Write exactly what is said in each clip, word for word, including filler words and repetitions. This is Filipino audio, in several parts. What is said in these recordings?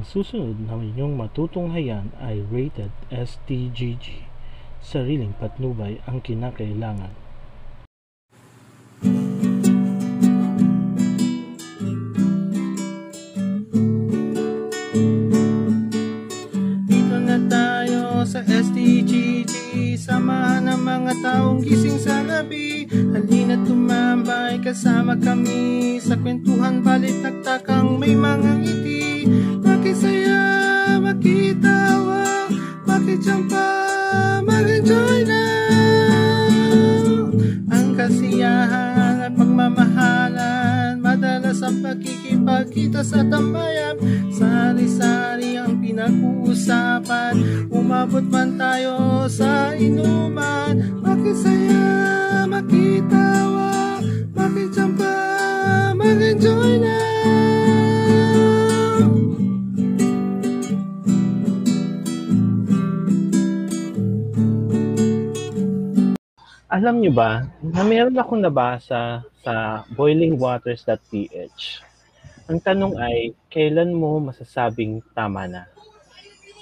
Ang susunod na inyong matutunghayan ay rated S T G G. Sariling patnubay ang kinakailangan. Dito na tayo sa S T G G, samahan ang mga taong gising sa gabi. Halina't tumambay kasama kami sa kwentuhan, balit nagtakang may mga ngiti. Makisaya, makitawa, makijampa, mag-enjoy na. Ang kasiyahan at pagmamahalan, madalas ang pagkikipagkita sa tambayan. Sari-sari ang pinag-uusapan, umabot man tayo sa inuman. Makisaya, makitawa, makijampa, mag-enjoy na. Alam nyo ba na meron akong nabasa sa boiling waters dot p h. Ang tanong ay, kailan mo masasabing tama na?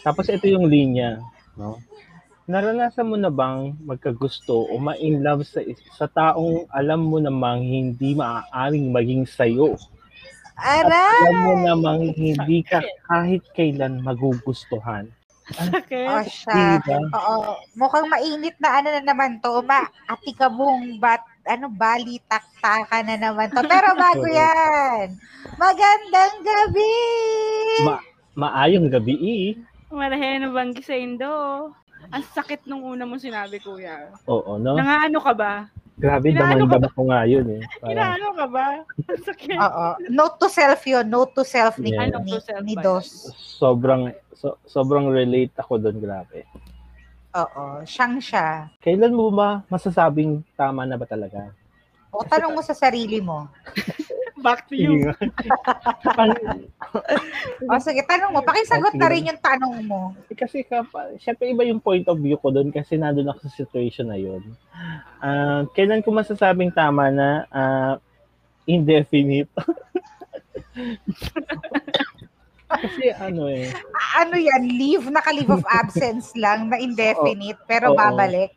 Tapos ito yung linya, no? Naranasan mo na bang magkagusto o ma-inlove sa, sa taong alam mo namang hindi maaaring maging sayo? Aray! At alam mo namang hindi ka kahit kailan magugustuhan. Okay. O siya. Oo. Mukhang mainit na ano na naman to. Maatikabong bat, ano, balitak-taka na naman to. Pero bago yan, magandang gabi! Ma- maayong gabi, eh. Marahe na banggi sa Indo. Ang sakit nung una mong sinabi, kuya. Oo, no? Nangaano ka ba? Grabe, damang-dama ko nga yun, eh. Inaano ka ba? Ang sakit. Oo. Note to self yun. Note to self ni, yeah. ni, ni Dos. Sobrang... So, sobrang relate ako doon, grabe. Oo, siyang siya. Kailan mo ba masasabing tama na ba talaga? O, tanong mo sa sarili mo. Back to you. O, sige, tanong mo. Pakisagot na rin yung tanong mo. Kasi, syempre iba yung point of view ko doon kasi nandun ako sa situation na yun. Uh, kailan ko masasabing tama na uh, indefinite? Kasi ano eh. Ano yan? Leave? Naka-leave of absence lang na indefinite pero oo, babalik.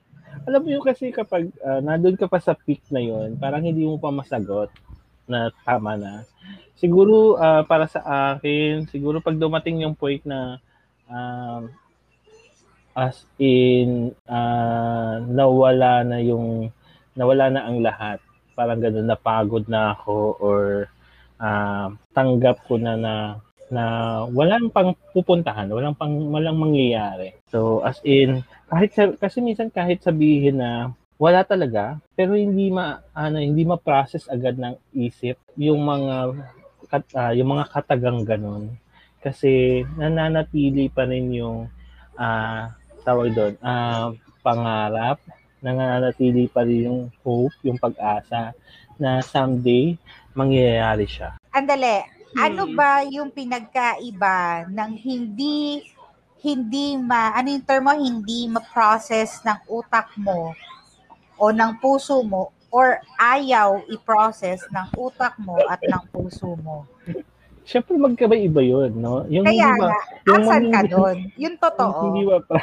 Alam mo yung kasi kapag uh, nandun ka pa sa peak na yon, parang hindi mo pa masagot na tama na. Siguro uh, para sa akin, siguro pag dumating yung point na uh, as in uh, nawala na yung nawala na ang lahat. Parang ganun, napagod na ako or uh, tanggap ko na na na walang pang pupuntahan, walang pang walang mangyayari. So as in kahit kasi minsan kahit sabihin na wala talaga, pero hindi ma ano, hindi ma-process agad ng isip yung mga uh, yung mga katagang ganun. Kasi nananatili pa rin yung uh, tawag doon, uh, pangarap, nananatili pa rin yung hope, yung pag-asa na someday mangyayari siya. Andale, ano ba yung pinagkaiba ng hindi hindi ma ano yung termo hindi ma-process ng utak mo o ng puso mo or ayaw i-process ng utak mo at ng puso mo? Siyempre magkaiba-iba yun, no? Yung kaya nga, asan ka doon? Yun totoo. Hindi ba pa?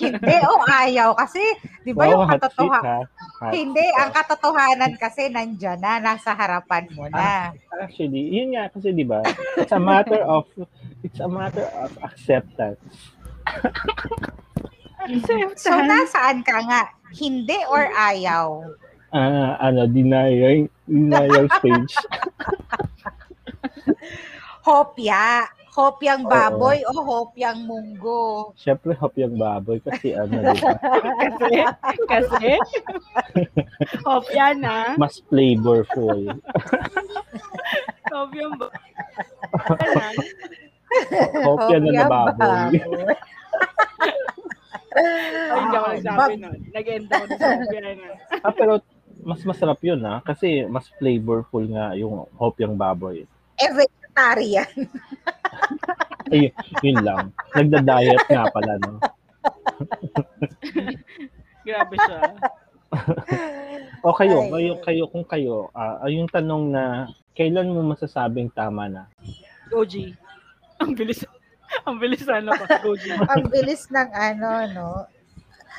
Hindi o ayaw kasi, di ba wow, yung katotohanan? Hindi, hot ang katotohanan kasi nandyan na, nasa harapan mo na. Actually, yun nga kasi, di ba? It's a matter of, it's a matter of acceptance. Acceptance. So, nasaan ka nga? Hindi or ayaw? Ah, ano, denial, denial stage. Hopya. Hopyang baboy oo. O hopyang munggo? Siyempre, hopyang baboy kasi ano, diba? kasi, kasi, hopya na. Mas flavorful. Hopyang baboy. Hopya na na baboy. Ay, hindi ako nagsabi nun. Nag-end ako na sa hopya na. Ah, pero, mas masarap yun ha, kasi mas flavorful nga yung hopyang baboy. Eh, vegetarian. Ay, yun lang. Nagda-diet nga pala, no? Grabe siya. O kayo, Ay, kayo, kayo kung kayo, ah, yung tanong na kailan mo masasabing tama na? Goji. Ang bilis. Ang bilis ano pa, Goji. Ang bilis ng ano, no?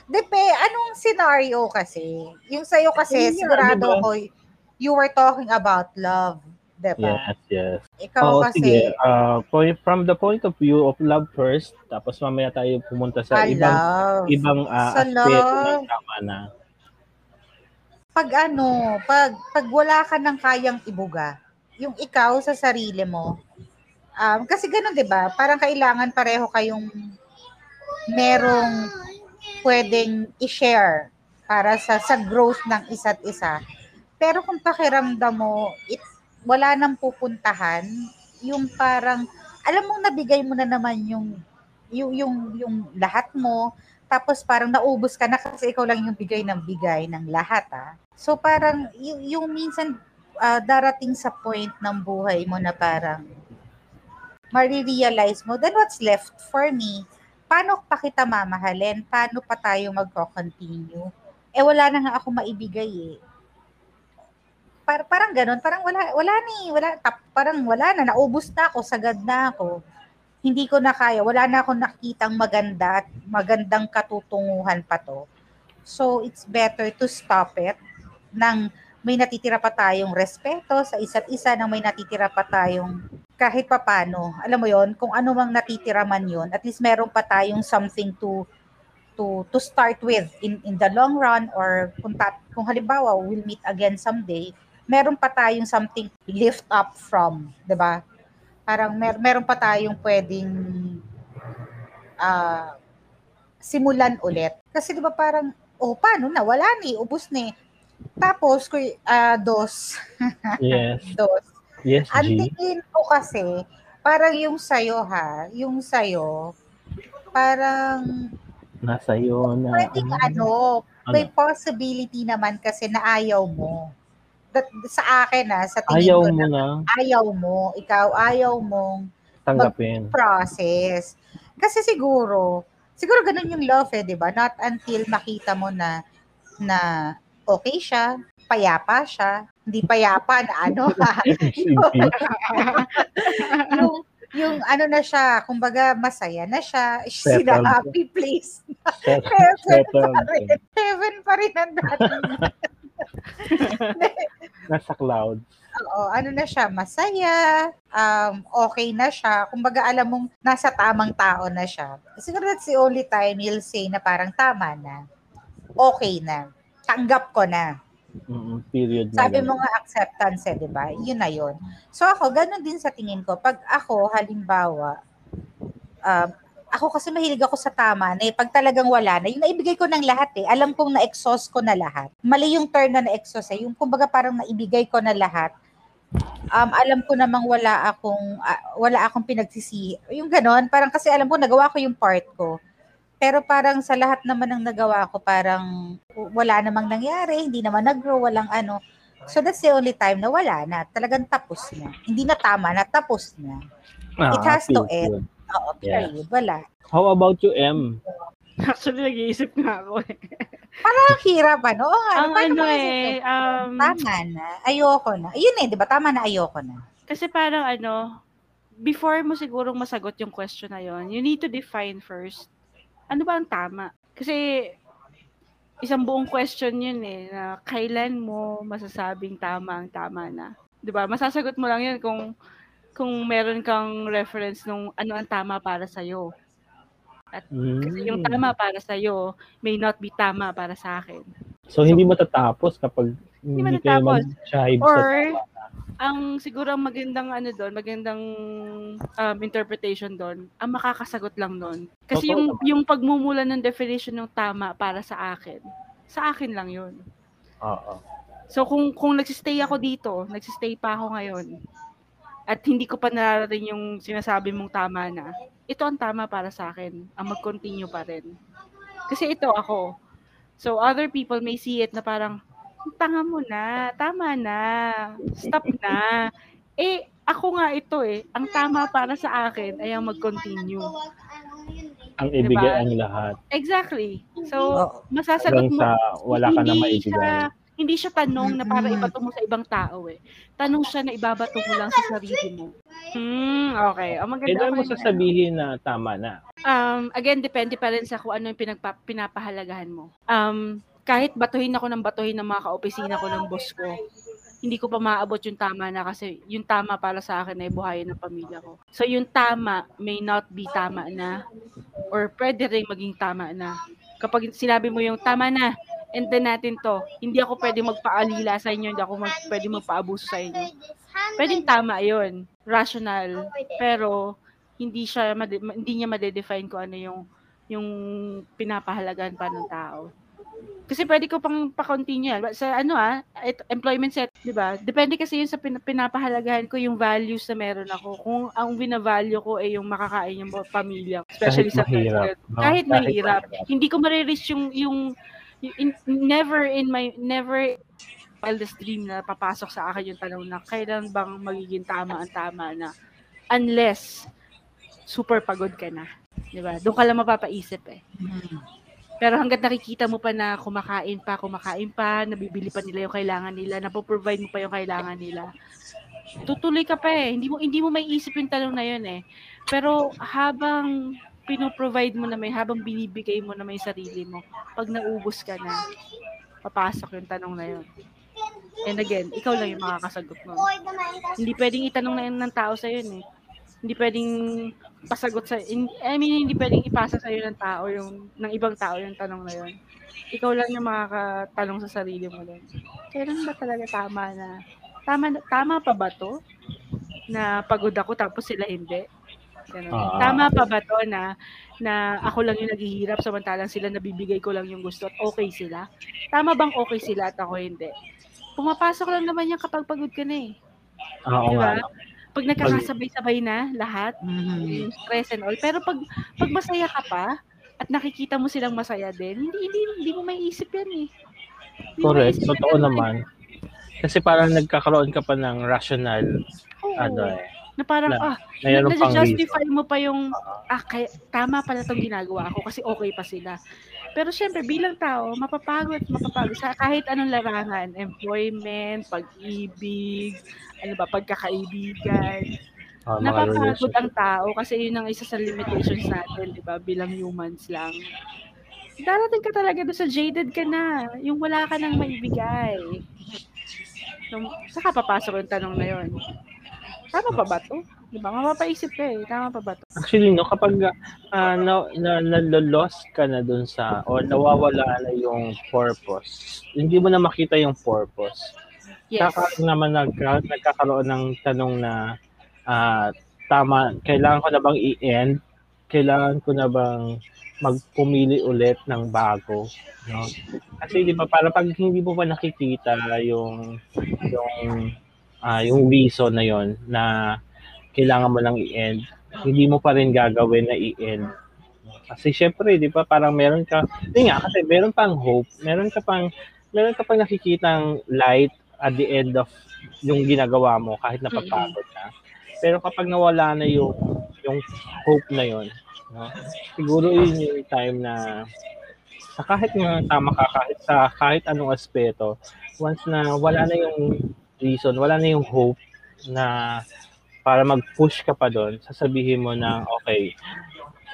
Depe, anong scenario kasi? Yung sa'yo kasi, yeah, sigurado diba? Ko, you were talking about love, diba? Yes, yes. Ikaw oh, kasi... Sige. Uh, from the point of view of love first, tapos mamaya tayo pumunta sa ibang, ibang uh, so, aspect ng tama na. Pag ano, pag, pag wala ka ng kayang ibuga, yung ikaw sa sarili mo, um, kasi ganun, diba? Parang kailangan pareho kayong merong pwedeng i-share para sa, sa growth ng isa't isa. Pero kung pakiramdam mo, it, wala nang pupuntahan, yung parang, alam mo, nabigay mo na naman yung, yung, yung, yung lahat mo, tapos parang naubos ka na kasi ikaw lang yung bigay ng bigay ng lahat, ah. So parang yung, yung minsan uh, darating sa point ng buhay mo na parang marirealize mo, then what's left for me? Paano pa kita mamahalin? Paano pa tayo magko-continue? Eh wala na nga ako maibigay eh. Par- parang ganun, parang wala wala ni, wala tap, parang wala na, naubos na ako, sagad na ako. Hindi ko na kaya, wala na akong nakitang maganda at magandang katutunguhan pa to. So, it's better to stop it nang may natitira pa tayong respeto sa isa't isa, nang may natitira pa tayong kahit papano. Alam mo yon, kung ano mang natitira man yon, at least meron pa tayong something to to to start with in in the long run, or kung, ta- kung halimbawa we'll meet again someday, meron pa tayong something lift up from, di ba? Parang mer- meron pa tayong pwedeng uh, simulan ulit. Kasi di ba parang, oh, paano na? Wala ni, ubos ni. Tapos, uh, dos. Yes. Dos. Yes, G. Ang tingin ko kasi, parang yung sayo ha, yung sayo, parang... Nasayo na... Pwedeng ano, ano, may possibility naman kasi na ayaw mo. Sa akin na sa tingin ayaw ko na, na ayaw mo, ikaw ayaw mong tanggapin process kasi siguro siguro ganun yung love eh, di ba? Not until makita mo na na okay siya, payapa siya, hindi payapa na ano yung yung ano na siya, kumbaga masaya na siya, she's in a happy place. Heaven pa rin, heaven pa rin ang dating. Nasa clouds. Oo, ano na siya, masaya, um, okay na siya, kumbaga alam mong nasa tamang tao na siya. Siguro that's the only time he'll say na parang tama na, okay na, tanggap ko na. Mm-hmm, period. Sabi mo nga acceptance eh, diba? Yun na yun. So ako, ganun din sa tingin ko. Pag ako, halimbawa, um, ako kasi mahilig ako sa tama na eh, pag talagang wala na, yung naibigay ko ng lahat eh, alam kong na-exhaust ko na lahat. Mali yung turn na na-exhaust eh, yung kumbaga parang naibigay ko na lahat. Um, alam ko namang wala akong, uh, wala akong pinagsisihan. Yung ganon, parang kasi alam ko, nagawa ko yung part ko. Pero parang sa lahat naman ng nagawa ko, parang wala namang nangyari, hindi naman nag-grow, walang ano. So that's the only time na wala na, talagang tapos na. Hindi na tama na, tapos na. Ah, it has to end. Good. Oo, period. Yeah. Wala. How about you, M? Actually, nag-iisip nga ako eh. Parang hirap, ano? Oo nga. Ang ano eh. Um, tama na. Ayoko na. Ayun eh, di ba? Tama na, ayoko na. Kasi parang ano, before mo sigurong masagot yung question na yun, you need to define first, ano ba ang tama? Kasi isang buong question yun eh, na kailan mo masasabing tama ang tama na. Di ba? Masasagot mo lang yun kung kung meron kang reference nung ano ang tama para sa'yo. At mm. kasi yung tama para sa'yo may not be tama para sa akin. So, so hindi matatapos kapag hindi, hindi kayo mag-chive sa tama. Ang siguro ang magandang ano doon, magandang um, interpretation doon, ang makakasagot lang noon. Kasi okay, yung naman. Yung pagmumula ng definition ng tama para sa akin, sa akin lang yun. Oo. So kung kung nagsistay ako dito, nagsistay pa ako ngayon, at hindi ko pa nararating yung sinasabi mong tama na, ito ang tama para sa akin, ang mag-continue pa rin. Kasi ito ako. So other people may see it na parang, tanga mo na, tama na, stop na. Eh, ako nga ito eh, ang tama para sa akin ay ang mag-continue. Ang ibigay ang lahat. Exactly. So, masasagot mo, wala ka na maibigay. Hindi siya tanong na para ibato mo sa ibang tao eh. Tanong siya na ibabato mo lang sa sarili mo. Hmm, okay. Oh, maganda. Kailan mo sasabihin na tama na? Um, again, depende pa rin sa kung ano yung pinagpa- pinapahalagahan mo. Um, kahit batuhin ako ng batuhin ng mga kaopisina ko ng boss ko, hindi ko pa maaabot yung tama na kasi yung tama para sa akin ay buhayin ng pamilya ko. So yung tama may not be tama na or pwede rin maging tama na. Kapag sinabi mo yung tama na, and then natin to, hindi ako pwede magpaalila sa inyo, hindi ako mag- pwede magpaabuso sa inyo. Pwedeng tama yun, rational, pero hindi siya made- hindi niya ma-define kung ano yung yung pinapahalagan pa ng tao. Kasi pwede ko pang pa-continue sa ano ah, employment set, 'di ba? Depende kasi yun sa pinapahalagahan ko yung values na meron ako. Kung ang binavalue ko ay yung makakain yung pamilya, especially kahit sa mahirap. No? Kahit mahirap, kahit hindi ko ma-reach yung yung In, never in my never wildest dream na papasok sa akin yung tanong na kailan bang magiging tama ang tama na unless super pagod ka na, di ba? Doon ka lang mapapaisip eh. Pero hanggat nakikita mo pa na kumakain pa, kumakain pa, nabibili pa nila yung kailangan nila, napoprovide mo pa yung kailangan nila, tutuloy ka pa eh. Hindi mo hindi mo maiisip yung tanong na yun eh. Pero habang pinoprovide mo na may, habang binibigay mo na may sarili mo, pag naubos ka na, papasok yung tanong na yun. And again, ikaw lang yung makakasagot mo. Hindi pwedeng itanong na yun ng tao sa yun eh. Hindi pwedeng pasagot sa, I mean, hindi pwedeng ipasa sa yun ng tao yung, ng ibang tao yung tanong na yun. Ikaw lang yung makakatanong sa sarili mo lang. Kailan ba talaga tama na, tama, tama pa ba to? Na pagod ako tapos sila hindi? Uh, Tama pa ba to na na ako lang yung naghihirap samantalang sila nabibigay ko lang yung gusto at okay sila? Tama bang okay sila at ako hindi? Pumapasok lang naman yan kapag pagod ka na eh. Oo, diba? Nga. Pag nagkakasabay-sabay na lahat, mm-hmm. stress and all. Pero pag, pag masaya ka pa at nakikita mo silang masaya din, hindi, hindi, hindi mo maiisip yan eh. Hindi correct. Totoo naman. naman. Kasi parang nagkakaroon ka pa ng rational oh. ano eh. na parang, na, ah, na-justify mo pa yung, ah, kaya, tama pala itong ginagawa ko kasi okay pa sila. Pero syempre, bilang tao, mapapagod, mapapagod sa kahit anong larangan, employment, pag-ibig, ano ba, pagkakaibigan. Ah, napapagod ang tao kasi yun ang isa sa limitations natin, di ba, bilang humans lang. Darating ka talaga doon sa jaded ka na, yung wala ka nang maibigay. So, saka papasok yung tanong na yun. Tama pa ba ito? Diba? Mapapaisip ka eh. Tama pa ba ito? Actually, no, kapag uh, nalolost ka na dun sa, o nawawala na yung purpose, hindi mo na makita yung purpose. Yes. Saka naman nag, nagkakaroon ng tanong na, uh, tama, kailangan ko na bang i-end? Kailangan ko na bang magpumili ulit ng bago? No? Kasi di ba, para pag hindi mo pa nakikita yung, yung, Uh, yung reason na yon na kailangan mo lang i-end, hindi mo pa rin gagawin na i-end. Kasi syempre, di ba, parang meron ka, hindi nga, kasi meron pang hope, meron ka pang, meron ka pang nakikitang light at the end of yung ginagawa mo kahit napapagod na. Pero kapag nawala na yung, yung hope na yon, no? Siguro yun yung time na sa kahit nga tama ka, kahit sa kahit anong aspeto, once na wala na yung reason, wala na yung hope na para mag-push ka pa doon, sasabihin mo na okay,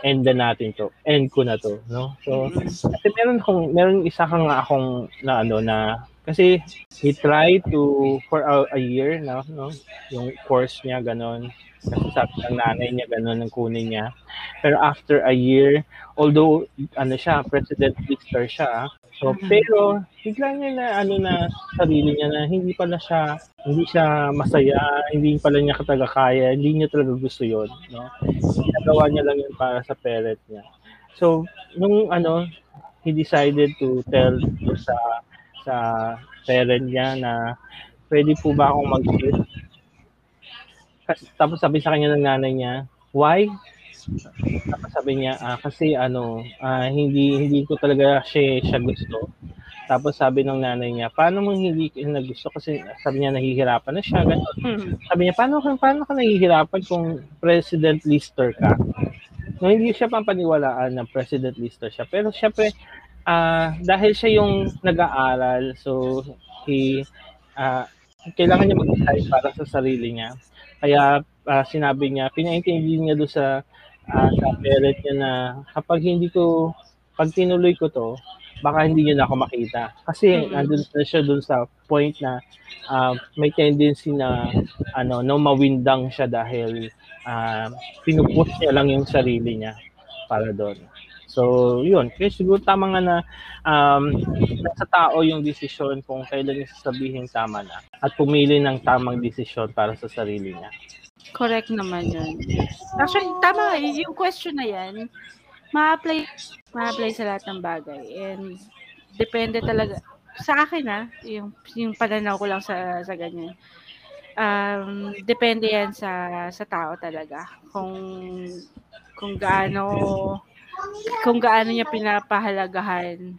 end na natin to, end ko na to, no? So, kasi meron akong, meron isa kang akong na ano na, kasi he tried to, for a, a year na, no? Yung course niya, ganon, kasi sabi ng nanay niya, ganon, ang kunin niya. Pero after a year, although, ano siya, president lister siya, so, pero, bigla niya na, ano na, sarili niya na, hindi pala siya, hindi siya masaya, hindi pala niya katagakaya, hindi niya talaga gusto yun, no? Nagawa niya lang yun para sa parent niya. So, nung, ano, he decided to tell sa, sa parent niya na, pwede po ba akong mag-shift? Tapos sabi sa kanya ng nanay niya, why? Tapos sabi niya, ah, kasi ano, ah, hindi hindi ko talaga siya, siya gusto. Tapos sabi ng nanay niya, paano mo hindi ka gusto? Kasi sabi niya, nahihirapan na siya. Hmm. Sabi niya, paano, paano ka nahihirapan kung president lister ka? No, hindi siya pampaniwalaan na president lister siya. Pero syempre, ah, dahil siya yung nag-aaral, so i uh, kailangan niya mag-decide para sa sarili niya. Kaya uh, sinabi niya, pinaintindi niya doon sa uh, sa parent niya na kapag hindi ko, pag tinuloy ko to, baka hindi niya na ako makita. Kasi mm-hmm. nandun na siya dun sa point na uh, may tendency na ano, no, mawindang siya dahil uh, pinupush niya lang yung sarili niya para doon. So, yun. Kaya siguro tama nga na um, nasa tao yung desisyon kung kailan niya sasabihin tama na at pumili ng tamang desisyon para sa sarili niya. Correct naman yun. Actually, tama. Yung question na yan, ma-apply, ma-apply sa lahat ng bagay. And depende talaga sa akin na yung yung pananaw ko lang sa sa ganyan. Um depende yan sa sa tao talaga kung kung gaano kung gaano niya pinapahalagahan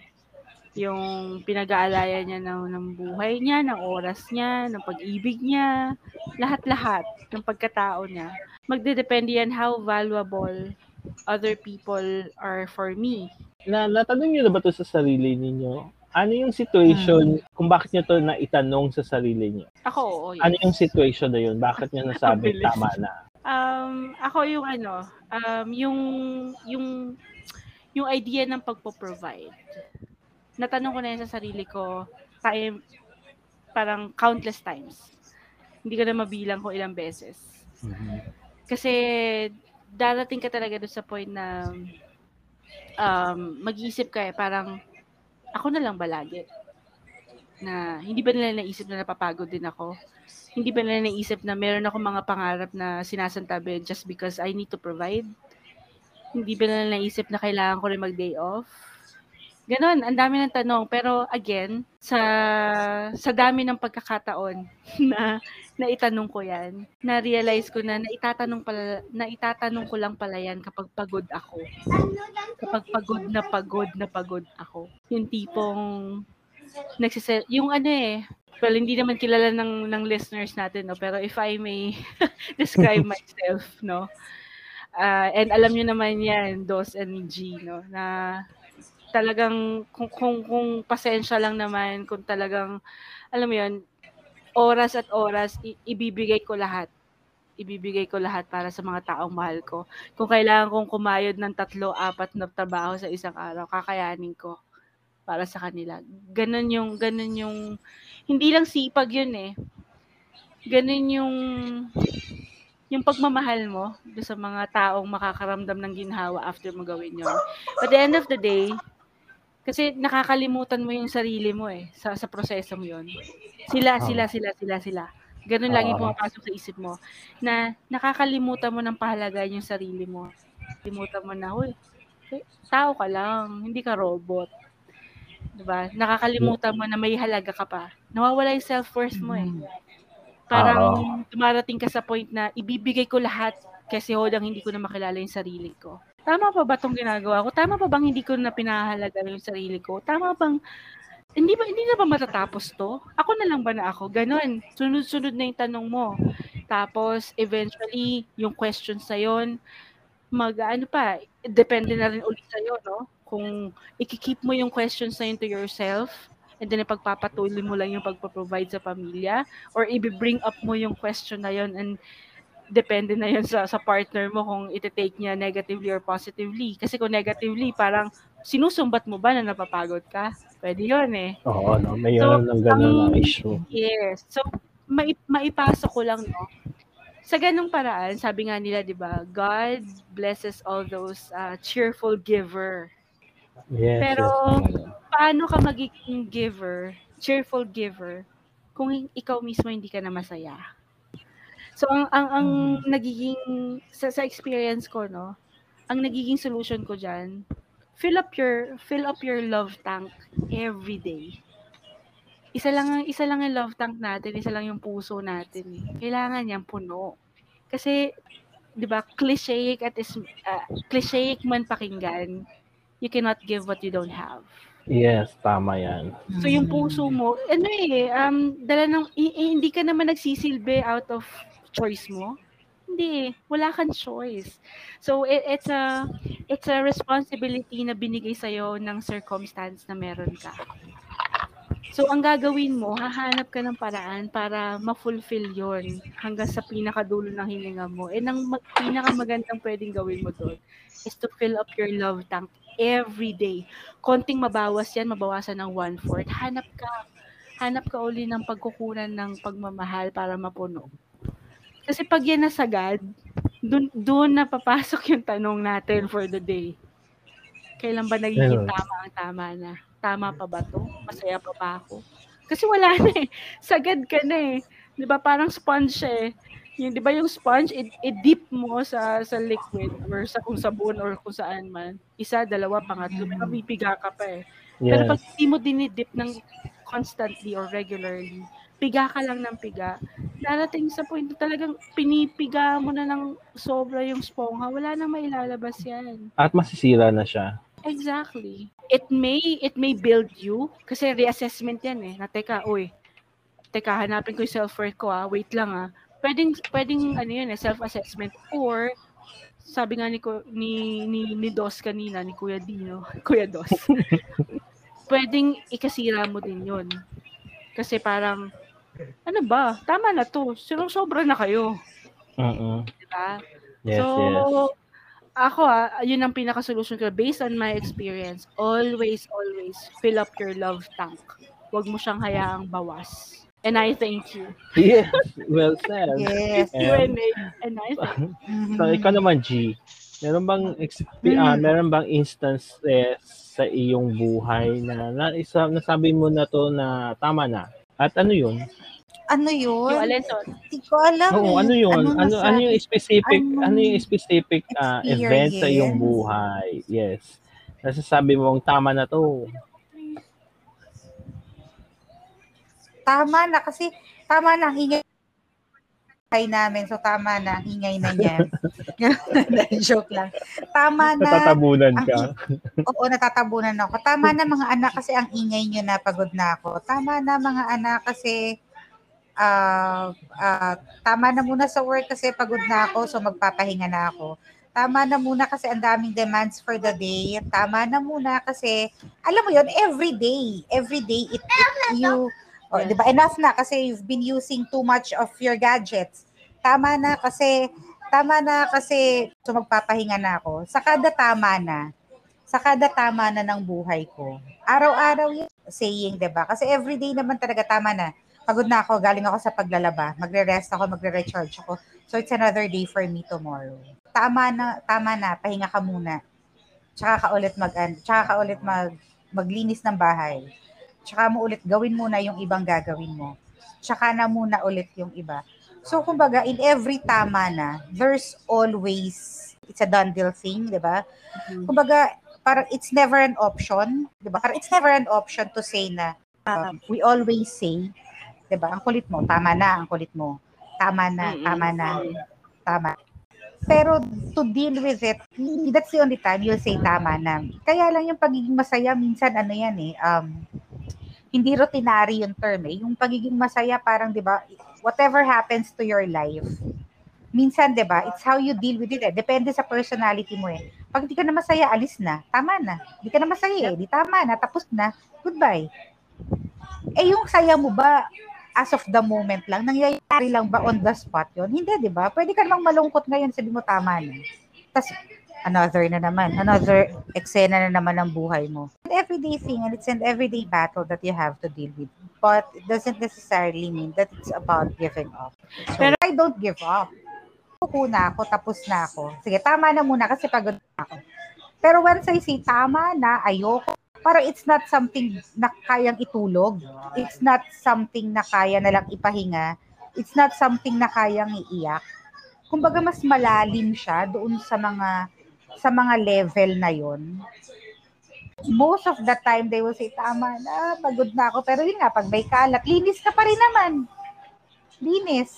yung pinag-aalayan niya ng, ng buhay niya, ng oras niya, ng pag-ibig niya, lahat-lahat ng pagkatao niya. Magdedepende yan how valuable other people are for me. Na natanong niyo na ba to sa sarili niyo? Ano yung situation hmm. kung bakit niyo to na itanong sa sarili niyo? Ako, oo. Yes. Ano yung situation na yun? Bakit niyo nasabi tama na? Um, ako yung ano, um yung yung yung idea ng pagpo-provide. Natanong ko na yan sa sarili ko time, parang countless times. Hindi ko na mabilang kung ilang beses. Mm-hmm. Kasi darating ka talaga doon sa point na um, mag-iisip ka eh, parang ako na lang ba lagi? Na hindi ba nila naisip na napapagod din ako? Hindi ba nila naisip na meron ako mga pangarap na sinasantabi just because I need to provide? Hindi ba nila naisip na kailangan ko rin mag-day off? Ganon, ang dami ng tanong. Pero again, sa sa dami ng pagkakataon na naitanong ko yan, na-realize ko na naitatanong, pala, naitatanong ko lang pala yan kapag pagod ako. Kapag pagod na pagod na pagod ako. Yung tipong, nagsisel- yung ano eh, well, hindi naman kilala ng, ng listeners natin, no? Pero if I may describe myself, no? Uh, and alam nyo naman yan, Dos and G, no? Na talagang kung, kung kung pasensya lang naman, kung talagang alam mo yun, oras at oras i- ibibigay ko lahat ibibigay ko lahat para sa mga taong mahal ko. Kung kailangan kong kumayod ng tatlo, apat na trabaho sa isang araw, kakayanin ko para sa kanila. Ganun yung ganun yung hindi lang sipag yun eh. Ganun yung yung pagmamahal mo sa mga taong makakaramdam ng ginhawa after mo gawin yun. At the end of the day, kasi nakakalimutan mo yung sarili mo eh sa, sa proseso mo yun. Sila, sila, sila, sila, sila. Ganun lagi pumapasok sa isip mo na nakakalimutan mo ng pahalagahan yung sarili mo. Nakakalimutan mo na, huy, tao ka lang, hindi ka robot. Diba? Nakakalimutan mo na may halaga ka pa. Nawawala yung self-worth mo eh. Parang dumarating ka sa point na ibibigay ko lahat kasi hodang hindi ko na makilala yung sarili ko. Tama pa ba itong ginagawa ko? Tama pa bang hindi ko na pinahalaga yung sarili ko? Tama bang, hindi ba hindi na ba matatapos to? Ako na lang ba na ako? Ganon. Sunod-sunod na yung tanong mo. Tapos, eventually, yung questions na yun, mag, ano pa, depende na rin ulit sa'yo, no? Kung ikikeep mo yung questions na yun to yourself, and then ipagpapatuloy mo lang yung pagpo-provide sa pamilya, or i-bring up mo yung question na yun, and depende na yun sa, sa partner mo kung iti-take niya negatively or positively. Kasi kung negatively, parang sinusumbat mo ba na napapagod ka? Pwede yun eh. Oo, no? Mayroon so, lang ganun na issue. Yes. So, maip, maipasok ko lang, no? Sa ganung paraan, sabi nga nila, di ba, God blesses all those uh, cheerful giver. Yes, Pero, yes. paano ka magiging giver, cheerful giver, kung ikaw mismo hindi ka na masaya? So ang ang, ang nagiging sa, sa experience ko, no, ang nagiging solution ko diyan, fill up your fill up your love tank every day. Isa lang ang isa lang ang love tank natin, isa lang yung puso natin. Eh. Kailangan niyang puno. Kasi 'di ba, cliché at is uh, cliché man pakinggan, you cannot give what you don't have. Yes, tama yan. So, yung puso mo, ano eh, um, dala ng, eh, hindi ka naman nagsisilbi out of choice mo. Hindi eh, wala kang choice. So, it, it's a it's a responsibility na binigay sa'yo ng circumstance na meron ka. So, So, ang gagawin mo, hahanap ka ng paraan para ma-fulfill yun hanggang sa pinakadulo ng hininga mo. And ang mag- pinakamagandang pwedeng gawin mo doon is to fill up your love tank every day. Konting mabawas yan, mabawasan ng one-fourth. Hanap ka, hanap ka uli ng pagkukunan ng pagmamahal para mapuno. Kasi pag yan nasagad, dun, dun na papasok yung tanong natin for the day. Kailan ba nagiging tama ang tama na? Tama pa ba to? Masaya pa ba ako? Kasi wala na eh. Sagad ka na eh. Di ba parang sponge eh. Yung, di ba yung sponge, i-dip mo sa sa liquid or sa kung sabon or kung saan man. Isa, dalawa, pangatlo. Pero pipiga ka pa eh. Yes. Pero pag hindi mo dinidip ng constantly or regularly, piga ka lang ng piga. Darating sa point talagang pinipiga mo na ng sobra yung sponge. Wala na mailalabas yan. At masisira na siya. Exactly. It may it may build you kasi reassessment yan eh. Na teka, oy. Teka, hanapin ko yung self-worth ko ah. Wait lang ah. Pwedeng pwedeng ano yun eh, self-assessment or sabi nga ni ni ni, ni Dos kanina, ni Kuya Dino, Kuya Dos. Pwedeng ikasira mo din yun. Kasi parang ano ba? Tama na to. Sino sobra na kayo. Uh-uh. Diba? Yes, so, yes. Ako ah, yun ang pinaka-solution ko based on my experience. Always, always fill up your love tank. Huwag mo siyang hayaang bawas. And I thank you. Yes, well said. Yes, you and me. And I thank you. So, ikaw naman, G. Meron bang, uh, meron bang instance eh, sa iyong buhay na, na isa, nasabi mo na to na tama na? At ano yun? Ano yun? Yung lesson. Hindi ko alam. Oo, ano yun? Ano, ano, ano yung specific, ano yung specific uh, event sa iyong buhay? Yes. Nasasabi mo ang tama na to. Tama na kasi tama na ang ingay namin. So tama na ang ingay na niya. Joke lang. Tama na. Natatabunan ang, ka. Oo, natatabunan ako. Tama na mga anak kasi ang ingay niyo na pagod na ako. Tama na mga anak kasi Uh, uh, tama na muna sa work kasi pagod na ako, so magpapahinga na ako. Tama na muna kasi ang daming demands for the day. Tama na muna kasi, alam mo yon, every day, every day, it, it you, oh, diba, enough na kasi you've been using too much of your gadgets. Tama na kasi, tama na kasi, so magpapahinga na ako. Sa kada tama na, sa kada tama na ng buhay ko. Araw-araw yung saying, diba? Kasi every day naman talaga tama na. Pagod na ako, galing ako sa paglalaba. Magre-rest ako, magre-recharge ako. So it's another day for me tomorrow. Tama na, tama na, pahinga ka muna. Tsaka ka ulit mag tsaka ka ulit mag maglinis ng bahay. Tsaka mo ulit gawin muna yung ibang gagawin mo. Tsaka na muna ulit yung iba. So kumbaga in every tama na, there's always it's a done deal thing, 'di ba? Mm-hmm. Kumbaga parang it's never an option, 'di ba? Parang it's never an option to say na um, we always say, diba? Ang kulit mo, tama na, ang kulit mo. Tama na, tama na, tama. Pero to deal with it, that's the only time you'll say tama na. Kaya lang yung pagiging masaya, minsan ano yan eh, um, hindi rutinary yung term eh. Yung pagiging masaya parang, diba, whatever happens to your life, minsan, diba, it's how you deal with it eh. Depende sa personality mo eh. Pag di ka na masaya, alis na, tama na. Di ka na masaya eh, di tama na, tapos na, goodbye. Eh yung saya mo ba, as of the moment lang, nangyayari lang ba on the spot yun? Hindi, di ba? Pwede ka lang malungkot ngayon, sabi mo tama na. Tapos, another na naman, another eksena na naman ang buhay mo. It's an everyday thing and it's an everyday battle that you have to deal with. But it doesn't necessarily mean that it's about giving up. So, pero I don't give up. Puko na ako, tapos na ako. Sige, tama na muna kasi pagod na ako. Pero once I say tama na, ayoko. Parang it's not something na kayang itulog. It's not something na kaya nalang ipahinga. It's not something na kayang iiyak. Kumbaga mas malalim siya doon sa mga sa mga level na yon. Most of the time they will say, tama na, pagod na ako. Pero yun nga, pag may kalat, linis ka pa rin naman. Linis.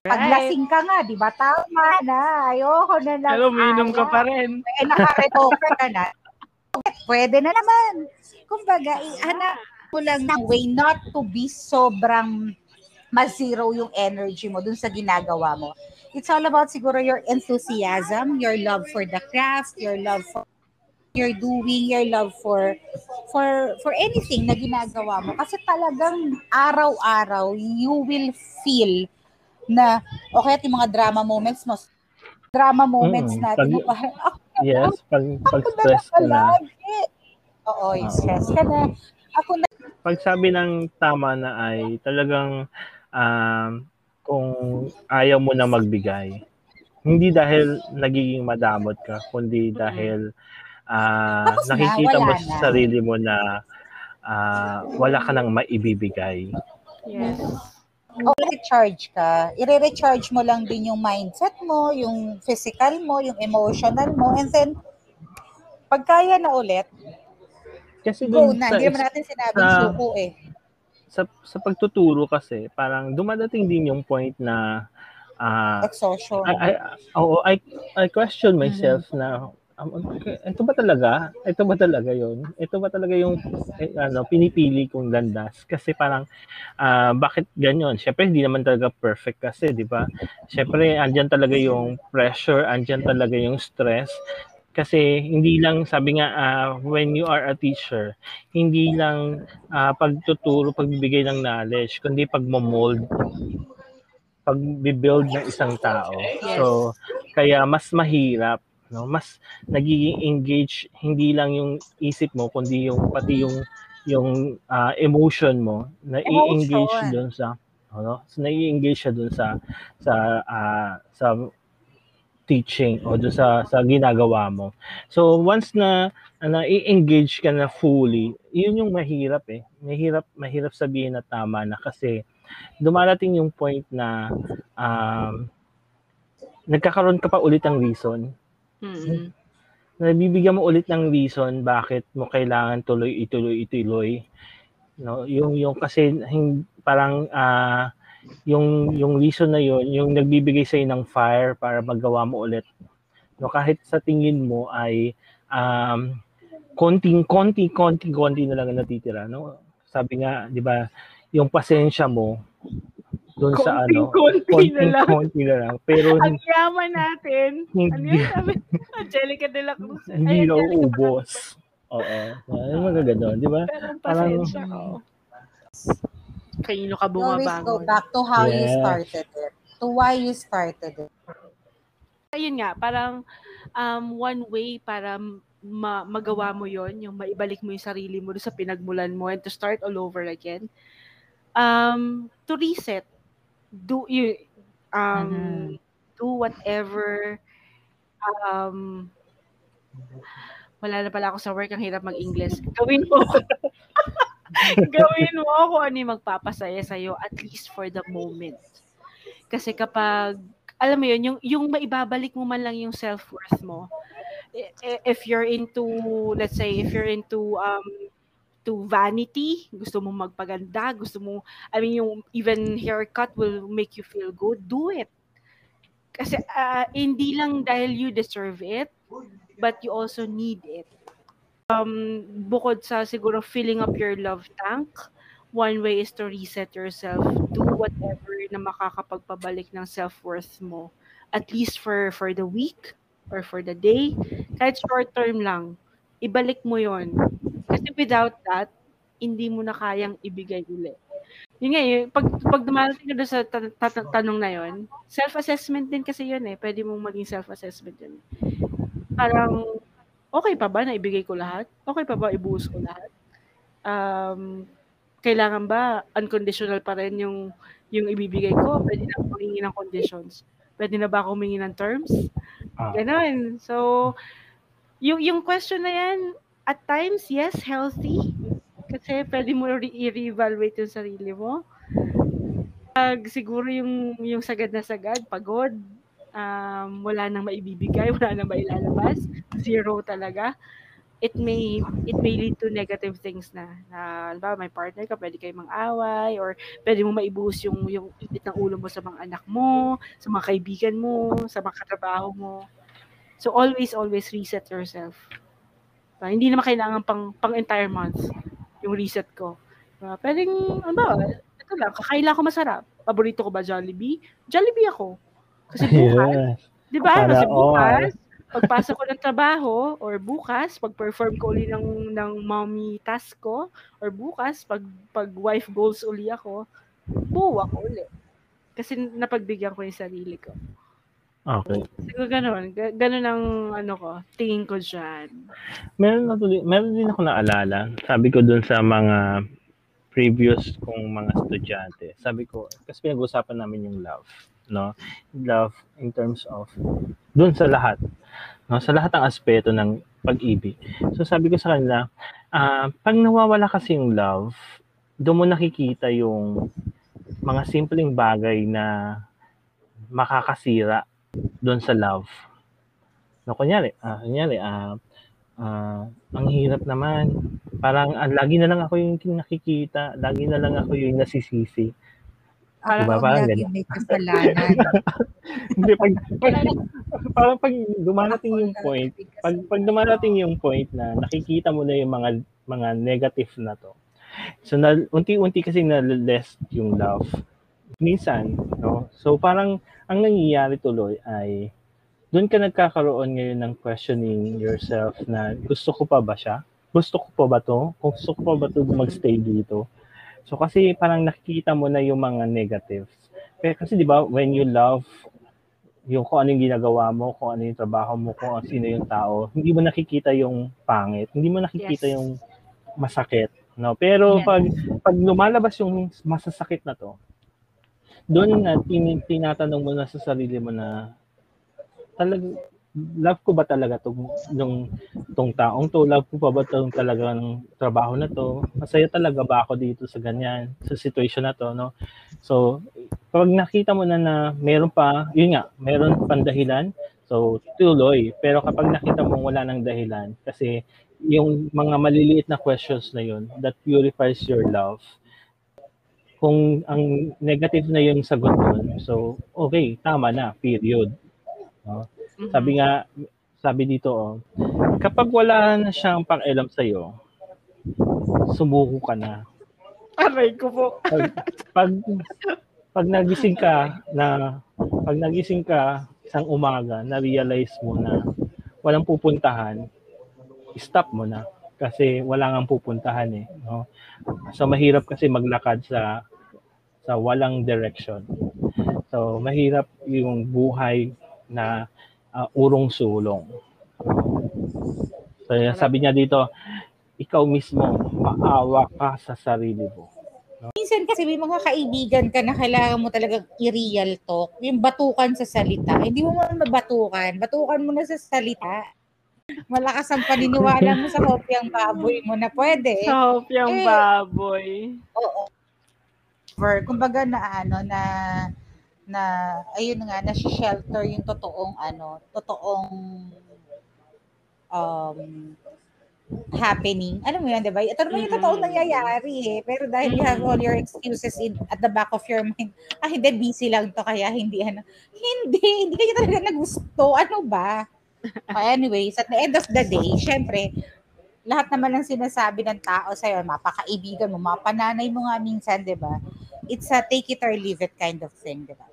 Paglasing ka nga, di ba? Tama na, ayoko na lang. Pero minom ka pa rin. Eh, nakaretoka ka na. Pwede na naman. Kumbaga, ihanap ko lang ng way not to be sobrang ma-zero yung energy mo dun sa ginagawa mo. It's all about siguro your enthusiasm, your love for the craft, your love for you're doing, your love for for for anything na ginagawa mo. Kasi talagang araw-araw, you will feel na, o kaya't yung mga drama moments mo, drama moments mm, natin. Pag, parang, oh, yes, pag, pag stress ka na. Oo, yung stress ka na. Ako na. Pag sabi ng tama na ay talagang uh, kung ayaw mo na magbigay. Hindi dahil nagiging madamot ka, kundi dahil uh, nakikita na, mo sa sarili mo na uh, wala ka nang maibibigay. Yes. O, i-recharge ka. I-recharge mo lang din yung mindset mo, yung physical mo, yung emotional mo, and then, pagkaya na ulit, kasi dun na, sa, hindi naman natin sinabing sa, suko eh. Sa, sa pagtuturo kasi, parang dumadating din yung point na Uh, I, I, oh, I, I question myself mm-hmm. na, um, ito ba talaga? Ito ba talaga yun? Ito ba talaga yung eh, ano, pinipili kong landas? Kasi parang, uh, bakit ganyan? Siyempre, hindi naman talaga perfect kasi, di ba? Siyempre, andyan talaga yung pressure, andyan talaga yung stress. Kasi, hindi lang, sabi nga, uh, when you are a teacher, hindi lang uh, pagtuturo, pagbibigay ng knowledge, kundi pagmomold. Pag-build ng isang tao. So, kaya mas mahirap, no? Mas nagiging engage hindi lang yung isip mo kundi yung pati yung yung uh, emotion mo na i-engage doon sa ano? So, na-i-engage siya doon sa sa uh, sa teaching o doon sa sa ginagawa mo. So, once na na-i-engage ka na fully, yun yung mahirap eh. Mahirap mahirap sabihin na tama na kasi dumarating yung point na um, nagkakaroon ka pa ulit ng reason. Mm-hmm. Nabibigyan mo ulit ng reason bakit mo kailangan tuloy, ituloy, ituloy. No, yung yung kasi yung, parang uh, yung yung reason na yun, yung nagbibigay sa'yo ng fire para magawa mo ulit. No, kahit sa tingin mo ay um konting konti konti konti na lang natitira, no? Sabi nga, 'di ba? Yung pasensya mo doon sa ano, konti na lang. Konti na lang. Pero ang yaman natin. Ano yung sabi? Angelica de la Cruz. Hindi na uubos. Oo. Ano magagano, di ba? Pero ang pasensya ko. Kanino ka bumabangon? Always go back to how you started it. To why you started it. Ayun nga, parang um, one way para ma- magawa mo yon, yung maibalik mo yung sarili mo sa pinagmulan mo and to start all over again. Um, to reset, do you um mm-hmm. do whatever um wala na pala ako sa work, ang hirap mag-English. Gawin mo gawin mo ako ano yung magpapasaya sa'yo, at least for the moment. Kasi kapag alam mo yun, yung yung maibabalik mo man lang yung self-worth mo, if you're into, let's say, if you're into um to vanity, gusto mong magpaganda, gusto mong, I mean, yung even haircut will make you feel good, do it. Kasi uh, hindi lang dahil you deserve it, but you also need it. Um, bukod sa siguro filling up your love tank, one way is to reset yourself. Do whatever na makakapagpabalik ng self-worth mo. At least for, for the week or for the day. Kahit short-term lang, ibalik mo yon. Kasi without that, hindi mo na kayang ibigay ulit. Yun nga, yun, pag, pag dumarating ka doon sa ta- ta- tanong na yun, self-assessment din kasi yun eh. Pwede mong maging self-assessment yun. Parang, okay pa ba na ibigay ko lahat? Okay pa ba ibuhos ko lahat? Um, kailangan ba unconditional pa rin yung, yung ibibigay ko? Pwede na humingi ng conditions? Pwede na ba ako humingi ng terms? Ganon. So, yung, yung question na yan, at times, yes, healthy. Kasi pwede mo i-reevaluate yung sarili mo. Pag siguro yung, yung sagad na sagad, pagod, um, wala nang maibibigay, wala nang mailalabas, zero talaga. It may it may lead to negative things na, na alam ba, may partner ka, pwede kayo mang-away, or pwede mo maibuhos yung, yung init ng ulo mo sa mga anak mo, sa mga kaibigan mo, sa mga katrabaho mo. So always, always reset yourself. Uh, hindi naman kailangan pang, pang entire month yung reset ko. Uh, pwedeng, ano ba, ito lang, kakaila ko masarap. Paborito ko ba Jollibee? Jollibee ako. Kasi bukas. Yeah. Di ba? Kasi bukas. Pagpasok ko ng trabaho or bukas, pag-perform ko uli ng, ng mommy task ko or bukas, pag, pag wife goals uli ako, buwa ko uli. Kasi napagbigyan ko yung sarili ko. Okay. Siguro ganun. Ganun ang ano ko, tingin ko dyan. Meron, na tuloy, meron din ako naalala. Sabi ko dun sa mga previous kong mga estudyante. Sabi ko, kasi pinag-usapan namin yung love. No? Love in terms of dun sa lahat. No? Sa lahat ng aspeto ng pag-ibig. So sabi ko sa kanila, uh, pag nawawala kasi yung love, doon mo nakikita yung mga simpleng bagay na makakasira doon sa love. No, kunyari, ah, kunyari, ah, ah, ang hirap naman. Parang ah, lagi na lang ako yung nakikita, lagi na lang ako yung nasisisi. Parang diba? Parang lagi may kasalanan. Hindi, pag, pag, parang pag dumarating yung point, pag, pag dumarating yung point na nakikita mo na yung mga, mga negative na to. So, na, unti-unti kasi na-less yung love. Minsan, no? So parang ang nangyayari tuloy ay doon ka nagkakaroon ngayon ng questioning yourself na gusto ko pa ba siya? Gusto ko pa ba to? Gusto ko pa ba to magstay dito? So kasi parang nakikita mo na yung mga negatives. Pero kasi di ba when you love, yung kung ano yung ginagawa mo, kung ano yung trabaho mo, kung sino yung tao, hindi mo nakikita yung pangit, hindi mo nakikita yes. yung masakit. No? Pero yes. pag, pag lumalabas yung masasakit na to, doon na tin- tinatanong mo na sa sarili mo na talaga love ko ba talaga tong nung tong taong to, love ko pa ba tong talagang trabaho na to, masaya talaga ba ako dito sa ganyan sa situation na to, no? So pag nakita mo na na meron pa yun nga, meron pang dahilan, so tuloy. Pero kapag nakita mo wala nang dahilan kasi yung mga maliliit na questions na yun that purifies your love, kung ang negative na yung sagot doon, so okay, tama na, period. No? Sabi nga, sabi dito, oh, kapag wala na siyang pakialam sa'yo, sumuko ka na. Aray ko po. pag, pag, pag nagising ka, na, pag nagising ka isang umaga, na-realize mo na walang pupuntahan, stop mo na. Kasi wala nang pupuntahan eh. No? So mahirap kasi maglakad sa sa walang direction. So, mahirap yung buhay na uh, urong-sulong. So, sabi niya dito, ikaw mismo, maawa ka sa sarili mo. No? Minsan kasi may mga kaibigan ka na kailangan mo talagang i-real talk. Yung batukan sa salita. Hindi eh, mo man mabatukan. Batukan mo na sa salita. Malakas ang paniniwala mo sa kopyang baboy mo na pwede. Sa kopyang eh, baboy. Oo. For kumbaga na ano na na ayun nga na shelter yung totoong ano totoong um happening. Ano mo yan, 'di ba? Ito naman yung totoong nangyayari eh. Pero dahil you have all your excuses in, at the back of your mind, ah hindi, busy lang to kaya hindi ano. Hindi, hindi kaya talaga nagusto. Ano ba? Anyways, at the end of the day, syempre lahat naman ng sinasabi ng tao sa'yo, mapakaibigan mo, mapananay mo nga minsan, di ba? It's a take it or leave it kind of thing, di ba?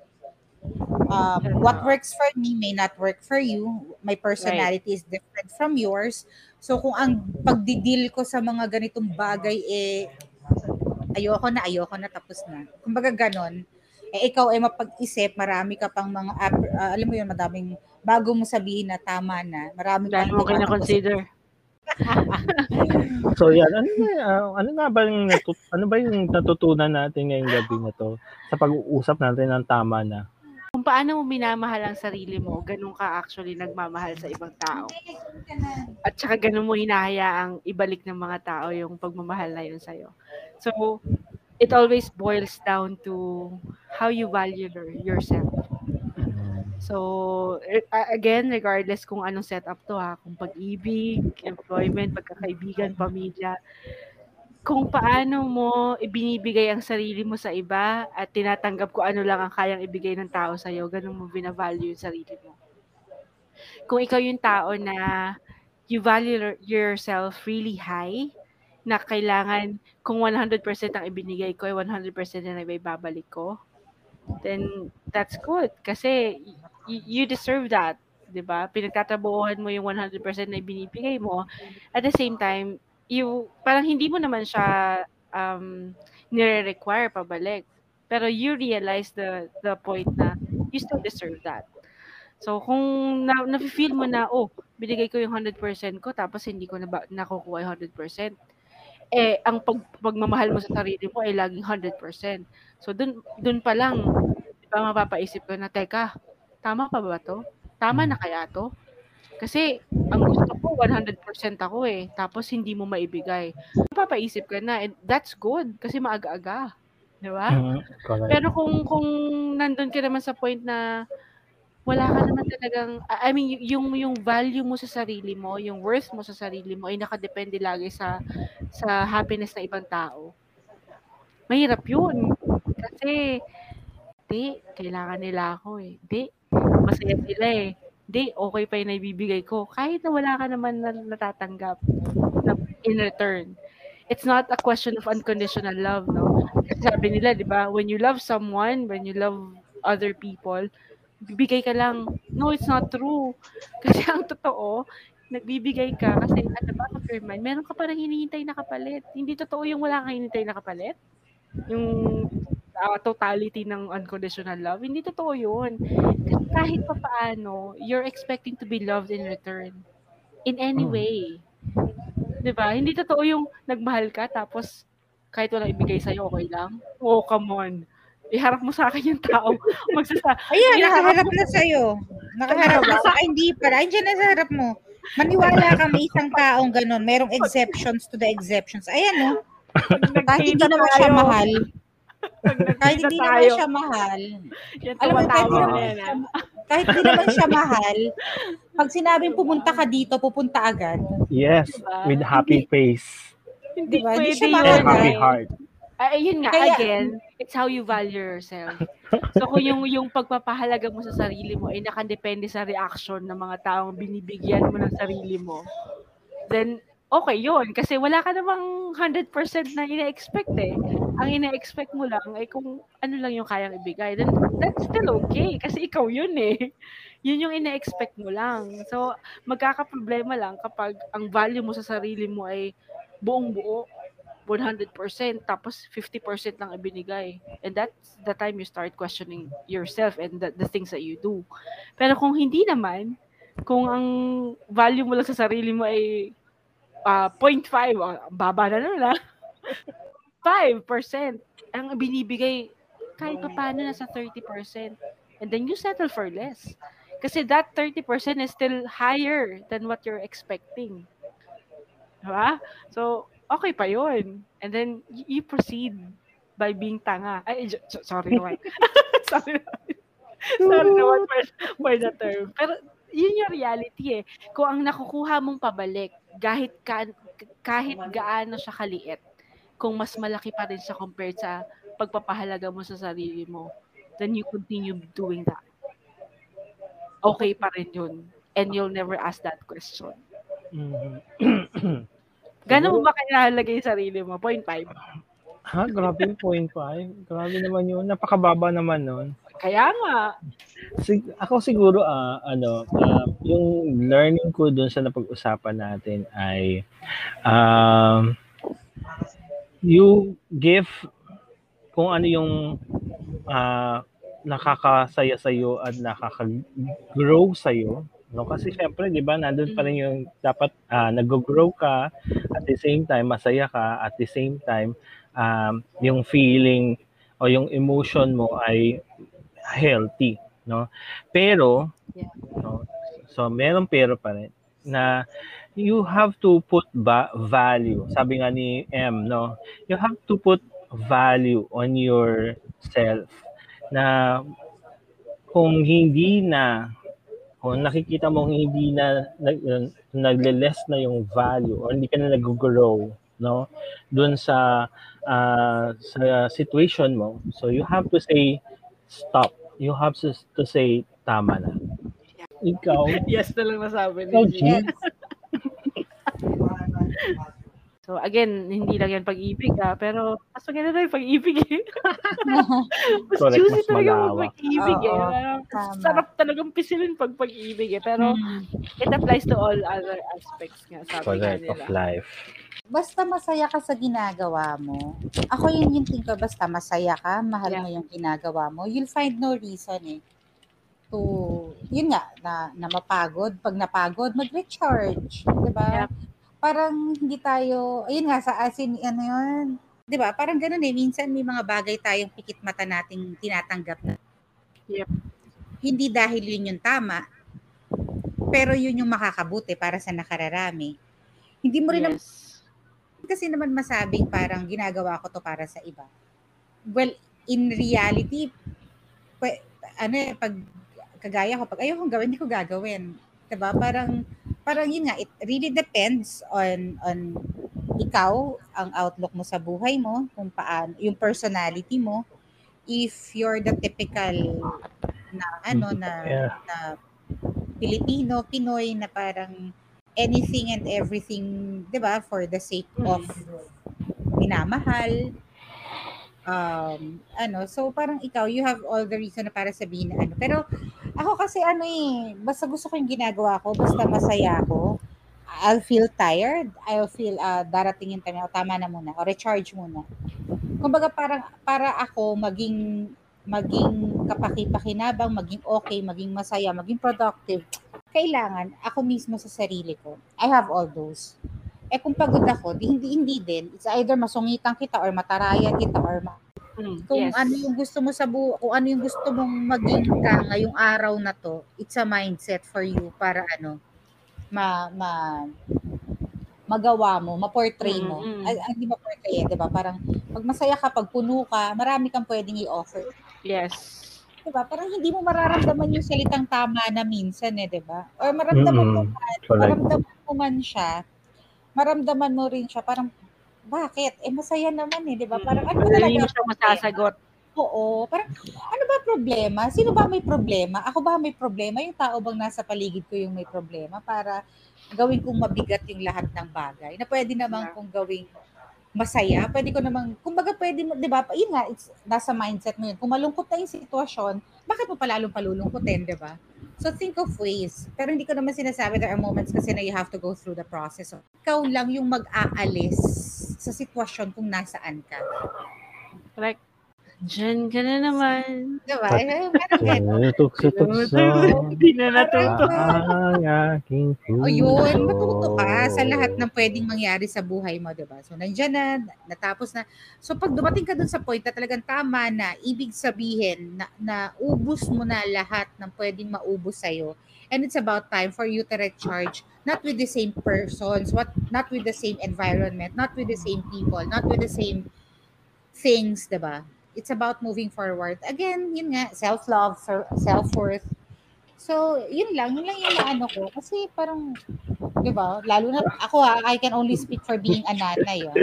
Um, what works for me may not work for you. My personality right. is different from yours. So kung ang pagdidil ko sa mga ganitong bagay, eh, ayoko na, ayoko na, tapos na. Kung baga ganon, eh, ikaw ay eh, mapag-isip, marami ka pang mga, uh, alam mo yun, madaming, bago mo sabihin na tama na, marami ka mo kina-consider. So yan, ano na, uh, ano na ba yung natut- ano ba yung natutunan natin ngayong gabi na to sa pag-uusap natin ng tama na? Kung paano mo minamahal ang sarili mo, ganun ka actually nagmamahal sa ibang tao. At saka ganun mo hinahayaang ibalik ng mga tao yung pagmamahal na yun sa'yo. So, it always boils down to how you value yourself. So, again, regardless kung anong setup to ha, kung pag-ibig, employment, pagkakaibigan, pamilya, kung paano mo ibinibigay ang sarili mo sa iba at tinatanggap ko ano lang ang kayang ibigay ng tao sa'yo, ganun mo binavalue yung sarili mo. Kung ikaw yung tao na you value yourself really high, na kailangan kung one hundred percent ang ibinigay ko, one hundred percent na ibabalik ko, then that's good kasi y- you deserve that. 'di ba? Pinagtatrabahuhan mo yung one hundred percent na ibinibigay mo. At the same time, you parang hindi mo naman siya um nire-require pabalik. Pero you realize the the point na you still deserve that. So kung na, na-feel mo na, oh, binigay ko yung one hundred percent ko tapos hindi ko na ba, nakukuha yung one hundred percent, eh ang pag, pagmamahal mo sa sarili mo ay laging one hundred percent. So dun dun pa lang, di ba, mapapaisip ko na, teka, tama pa ba to? Tama na kaya to? Kasi ang gusto ko one hundred percent ako eh, tapos hindi mo maibigay. Mapapaisip ka na, and that's good kasi maaga-aga, di ba? Mm-hmm. Pero kung kung nandun ka naman sa point na wala ka naman talagang, I mean, yung yung value mo sa sarili mo, yung worth mo sa sarili mo ay nakadepende lagi sa sa happiness ng ibang tao. Mahirap yun. Kasi, di, kailangan nila ako eh. Di, masaya sila eh. Di, okay pa yung naibibigay ko. Kahit na wala ka naman na natatanggap in return. It's not a question of unconditional love, no? Kasi sabi nila, di ba, when you love someone, when you love other people, bibigay ka lang. No, it's not true. Kasi ang totoo, nagbibigay ka kasi ano ba, kapirman, meron ka parang hinihintay na kapalit. Hindi totoo yung wala kang hinihintay na kapalit. Yung uh, totality ng unconditional love, hindi totoo yun. Kasi kahit pa paano, you're expecting to be loved in return. In any way. Diba? Hindi totoo yung nagmahal ka tapos kahit walang ibigay sa'yo, okay lang. Oh, come on. Iharap mo sa akin yung tao. Magsasa- Ayan, nakaharap na sa'yo. Nakaharap na sa akin, hindi pala. Andiyan na sa harap mo. Maniwala ka, may isang taong ganun. Merong exceptions to the exceptions. Ayan, no? Kahit hindi naman tayo. siya mahal. Kahit hindi tayo. naman siya mahal. Alam mo, kahit hindi naman siya, kahit hindi naman siya mahal, pag sinabing pumunta ka dito, pupunta agad. Yes, diba? With happy hindi, face. Hindi, diba? Hindi siya mahal. Happy heart. Ay, yun nga, kaya, again, it's how you value yourself. So, kung yung, yung pagpapahalaga mo sa sarili mo ay nakadepende sa reaction ng mga taong binibigyan mo ng sarili mo, then, okay yun. Kasi wala ka namang one hundred percent na ina-expect eh. Ang ina-expect mo lang ay kung ano lang yung kayang ibigay. Then, that's still okay. Kasi ikaw yun eh. Yun yung ina-expect mo lang. So, magkakaproblema lang kapag ang value mo sa sarili mo ay buong-buo. one hundred percent tapos fifty percent lang ibinigay. And that's the time you start questioning yourself and the, the things that you do. Pero kung hindi naman, kung ang value mo lang sa sarili mo ay uh, zero point five, uh, baba na nun ah, five percent ang binibigay, kahit pa paano nasa thirty percent. And then you settle for less. Kasi that thirty percent is still higher than what you're expecting. Diba? So, okay pa yun. And then, you proceed by being tanga. Ay, j- sorry naman. sorry naman. Sorry naman for, for the term. Pero, yun yung reality eh. Kung ang nakukuha mong pabalik, kahit, ka, kahit gaano siya kaliit, kung mas malaki pa rin siya compared sa pagpapahalaga mo sa sarili mo, then you continue doing that. Okay pa rin yun. And you'll never ask that question. Mm-hmm. Gano'n mo ba kailalagay yung sarili mo? zero point five? Ha? Grabe yung zero point five? Grabe naman yun. Napakababa naman nun. Kaya nga. Sig- ako siguro, uh, ano, uh, yung learning ko dun sa napag-usapan natin ay uh, you give kung ano yung uh, nakakasaya sa'yo at nakakagrow sa'yo. No, kasi syempre, di ba, nandun pa rin yung dapat uh, nag-grow ka, at the same time, masaya ka, at the same time, um, yung feeling o yung emotion mo ay healthy. No? Pero, yeah. no, so meron pero pa rin, na you have to put ba- value. Sabi nga ni M, no? You have to put value on yourself. Na kung hindi na kung nakikita mong hindi na nagle-less na yung value or hindi ka na nag-grow, no, doon sa uh, sa situation mo, so you have to say stop, you have to, to say tama na. Ikaw yes na lang nasabi niya. So, So again, hindi lang yan pag-ibig ah, pero mas maganda na yung pag-ibig eh. Mas correct, juicy mas talaga yung pag-ibig eh. Sarap talagang pisilin pag pag-ibig eh. Pero mm. it applies to all other aspects nga, sabi nga nila. Of life. Basta masaya ka sa ginagawa mo. Ako yun yung think ko, basta masaya ka, mahal yeah. mo yung ginagawa mo. You'll find no reason eh. To, yun nga, na, na mapagod. Pag napagod, mag-recharge. Diba? Yeah. Parang hindi tayo, ayun nga, sa asin, ano yun, di ba? Parang ganun eh, minsan may mga bagay tayong pikit mata nating tinatanggap na. Yep. Hindi dahil yun yung tama, pero yun yung makakabuti para sa nakararami. Hindi mo rin yes. naman, kasi naman masabing parang ginagawa ko to para sa iba. Well, in reality, p- ano eh, pag kagaya ko, pag ayaw kong gawin, hindi ko gagawin. Diba? Parang, parang yun nga, it really depends on on ikaw, ang outlook mo sa buhay mo, kung paano, yung personality mo. If you're the typical na, ano, na, yeah. na Filipino, Pinoy, na parang anything and everything, diba, for the sake of minamahal, um, ano, so parang ikaw, you have all the reason na para sabihin na ano. Pero ako kasi ano eh, basta gusto ko yung ginagawa ko, basta masaya ako, I'll feel tired, I'll feel uh, darating yung time, o tama na muna, o recharge muna. Kumbaga parang, para ako maging, maging kapaki-pakinabang, maging okay, maging masaya, maging productive, kailangan ako mismo sa sarili ko. I have all those. Eh kung pagod ako, di, hindi hindi din. It's either masungitan kita or matarayan kita or ma- mm, kung yes. ano yung gusto mo sa buo, kung ano yung gusto mong maging ka ngayong araw na to, it's a mindset for you para ano ma, ma magawa mo, ma-portray mo. Mm-hmm. Ay, hindi ba portray, 'di ba? Parang pag masaya ka, pag puno ka, marami kang pwedeng i-offer. Yes. 'Di ba? Parang hindi mo mararamdaman yung salitang tama na minsan eh, 'di ba? Or mararamdaman mm-hmm. mo, mararamdaman mo man siya. Maramdaman mo rin siya, parang, bakit? Eh, masaya naman eh, di ba? Parang, ano ba talaga? Hindi siya masasagot. Oo, parang, ano ba problema? Sino ba may problema? Ako ba may problema? Yung tao bang nasa paligid ko yung may problema? Para gawin kong mabigat yung lahat ng bagay, na pwede naman yeah. kong gawing masaya, pwede ko naman, kumbaga pwede mo, di ba? Yun nga, it's, nasa mindset mo yun. Kung malungkot na yung sitwasyon, bakit mo palalong palulungkotin, di ba? So, think of ways. Pero hindi ko naman sinasabi there are moments kasi na you have to go through the process. So, ikaw lang yung mag-aalis sa sitwasyon kung nasaan ka. Like, dyan ka na naman. Diba? Tutok-tutok sa hindi na natutok. O yun, matutok ka sa lahat ng pwedeng mangyari sa buhay mo, diba? So, nandyan na, natapos na. So, pag dumating ka dun sa point na talagang tama na, ibig sabihin na, na ubus mo na lahat ng pwedeng maubos sa'yo. And it's about time for you to recharge, not with the same persons, what, not with the same environment, not with the same people, not with the same things, diba? It's about moving forward. Again, yun nga, self-love, self-worth. So, yun lang. Yun lang yung ano ko. Kasi parang, di ba, lalo na, ako ha, I can only speak for being a nanay. Oh.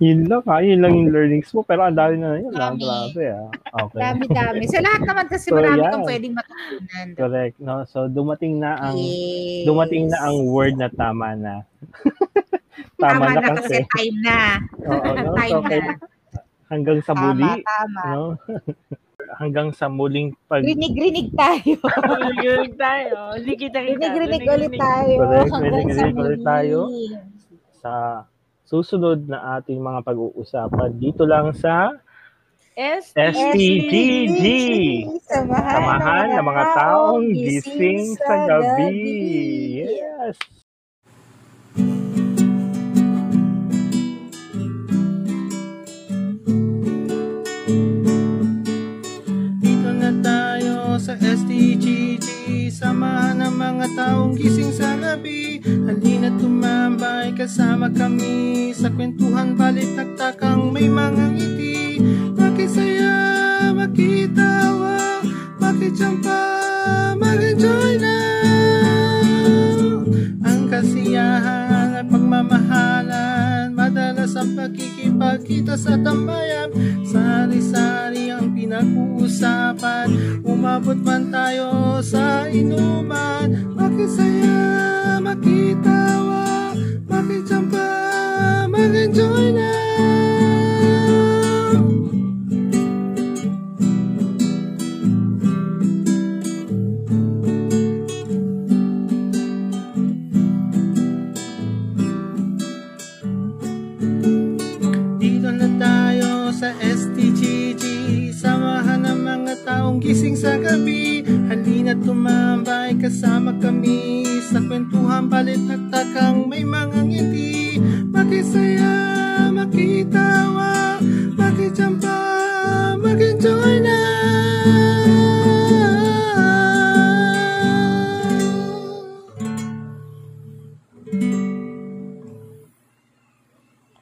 Yun lang ha, yun lang yung learnings mo. Pero ang dami na yun lang. Grabe ha. Okay. Dami-dami. Sa lahat naman kasi so, marami yeah. kang pwedeng matutunan. Correct. No? So, dumating na ang, yes. dumating na ang word na tama na. tama, tama na kasi. kasi time na. Oo, no? Time so, na. Okay. Hanggang sa tama, muli. Tama. No? Hanggang sa muling pag... Rinig-rinig tayo. Rinig-rinig tayo. Rinig-rinig ulit tayo. Rinig-rinig ulit tayo. Sa susunod na ating mga pag-uusapan dito lang sa S T G G. Samahan ng mga taong gising sa gabi. Yes. Sa S T G G, samahan ng mga taong gising sa gabi. Halina't tumambay, kasama kami sa kwentuhan, balit nagtakang may mga ngiti. Makisaya, makitawa, makijampa, mag-enjoy na. Ang kasiyahan at pagmamahalan, madalas ang pagkikipagkita sa tambayan. Sari-sari ang pinag-uusapan, umabot man tayo sa inuman. Makisaya, makitawa, makijampa. door now. Dito na tayo sa S T G G, samahan ng mga taong gising sa gabi. Halina't tumambay kasama kami sa kwentuhan, balit at takang may mga ngiti. Makisaya, makita